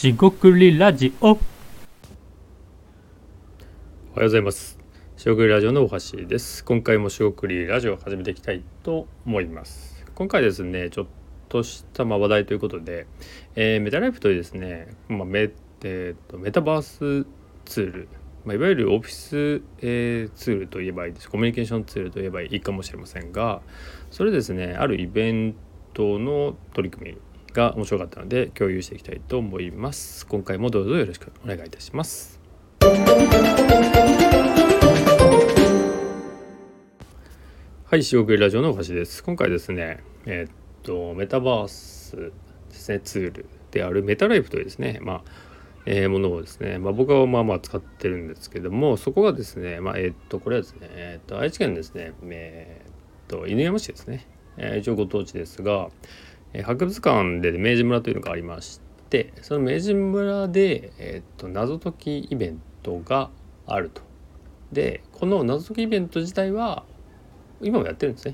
しごくりラジオ。おはようございます。しごくりラジオの大橋です。今回もしごくりラジオを始めていきたいと思います。今回ですね、ちょっとした話題ということで、メタライフというですね、メタバースツール、いわゆるオフィス、ツールといえばいいです。コミュニケーションツールといえばいいかもしれませんが、それですね、あるイベントの取り組みが面白かったので共有していきたいと思います。今回もどうぞよろしくお願いいたします。はい、しごくりラジオのおはしです。今回ですね、メタバースですね、ツールであるメタライフというですね、ものをですね、僕は使ってるんですけども、そこがですね、これはですね、愛知県ですね、犬山市ですね、一応ご当地ですが、博物館で明治村というのがありまして、その明治村で、謎解きイベントがあると。で、この謎解きイベント自体は今もやってるんです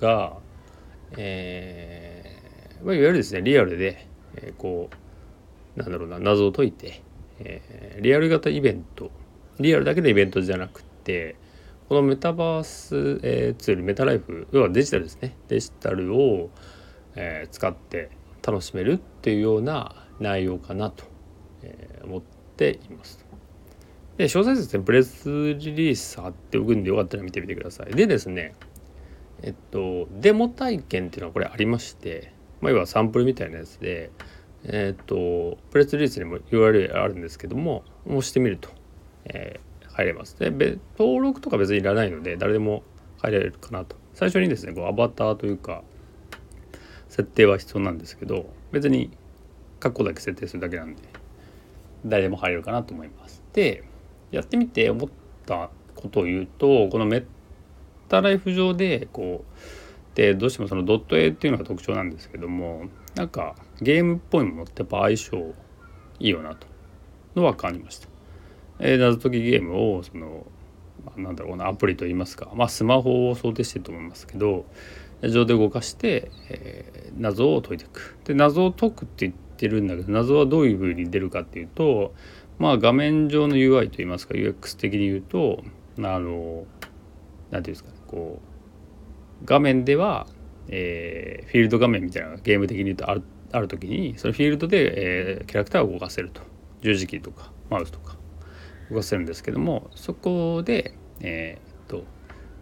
が、いわゆるですね、リアルで、謎を解いて、リアル型イベント、リアルだけのイベントじゃなくて、このメタバース、ツール、メタライフ、要はデジタルですね。デジタルを、使って楽しめるっていうような内容かなと、思っています。で、詳細ですね、プレスリリース貼っておくんで、よかったら見てみてください。でですね、デモ体験っていうのはこれありまして、要はサンプルみたいなやつで、プレスリリースにも URL あるんですけども、押してみると、入れます。で、登録とか別にいらないので誰でも入れるかなと。最初にですね、アバターというか設定は必要なんですけど、別に括弧だけ設定するだけなんで誰でも入れるかなと思います。で、やってみて思ったことを言うと、このメタライフ上でどうしてもそのドット絵っていうのが特徴なんですけども、なんかゲームっぽいものってやっぱ相性いいよなとのは感じました。謎解きゲームをアプリといいますか、スマホを想定してると思いますけど、上で動かして、謎を解いていく。で、謎を解くって言ってるんだけど、謎はどういう風に出るかっていうと、画面上の UI といいますか UX 的に言うと、画面では、フィールド画面みたいなのがゲーム的に言うとある時に、そのフィールドで、キャラクターを動かせると、十字キーとかマウスとか動かせるんですけども、そこで、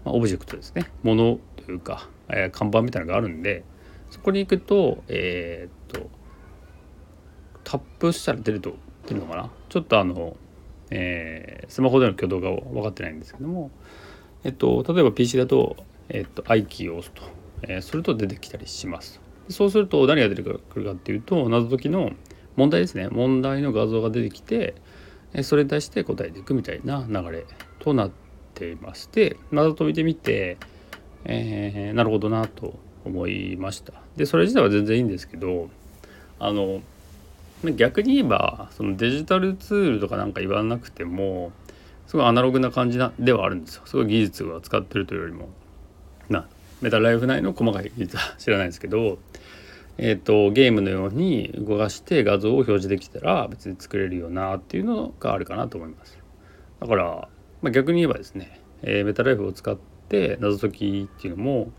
オブジェクトですね、物というか、看板みたいなのがあるんで、そこに行くと、タップしたら出るのかな、ちょっとスマホでの挙動が分かってないんですけども、例えば PC だと、I キーを押すと、すると出てきたりします。そうすると何が出てくるかっていうと、謎解きの問題ですね、問題の画像が出てきて、それに対して答えていくみたいな流れとなっていまして、謎解いてみて、なるほどなと思いました。で、それ自体は全然いいんですけど、逆に言えばそのデジタルツールとかなんか言わなくても、すごいアナログな感じではあるんですよ。すごい技術を使ってるというよりも、メタライフ内の細かい技術は知らないですけど、ゲームのように動かして画像を表示できたら別に作れるよなっていうのがあるかなと思います。だから、逆に言えばですね、メタライフを使って謎解きっていうのも、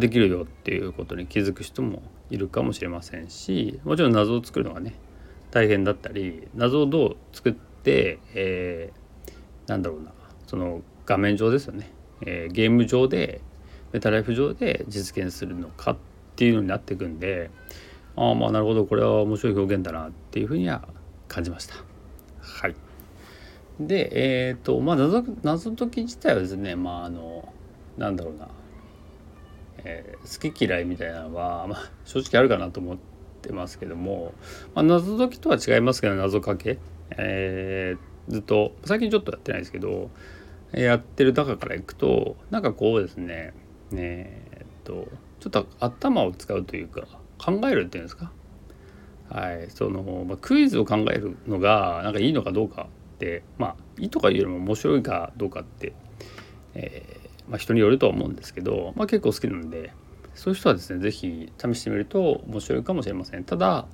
できるよっていうことに気づく人もいるかもしれませんし、もちろん謎を作るのがね大変だったり、謎をどう作って、その画面上ですよね、ゲーム上でメタライフ上で実現するのかっていうのになっていくんで、なるほど、これは面白い表現だなっていうふうには感じました。はい。で、謎解き自体はですね、好き嫌いみたいなのは、正直あるかなと思ってますけども、謎解きとは違いますけど、謎かけ、ずっと最近ちょっとやってないですけど、やってる中からいくと、なんかですね、ちょっと頭を使うというか、考えるっていうんですか、クイズを考えるのがなんかいいのかどうかって、いいとかいうよりも面白いかどうかって、人によるとは思うんですけど、結構好きなんで、そういう人はですね、ぜひ試してみると面白いかもしれません。ただ、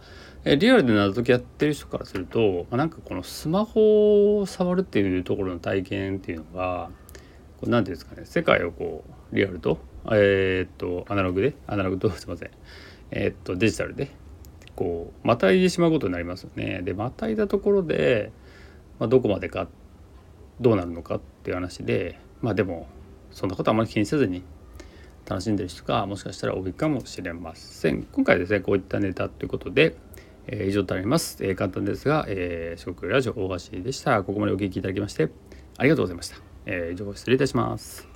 リアルで謎解きやってる人からすると、なんかこのスマホを触るっていうところの体験っていうのが、なんていうんですかね、世界をこうリアルとデジタルでこうまたいでしまうことになりますよね。でまたいだところで、どこまでかどうなるのかっていう話で、でもそんなことあまり気にせずに楽しんでる人がもしかしたら多いかもしれません。今回ですね、こういったネタということで、以上となります。簡単ですが、四国ラジオ大橋でした。ここまでお聞きいただきましてありがとうございました。以上失礼いたします。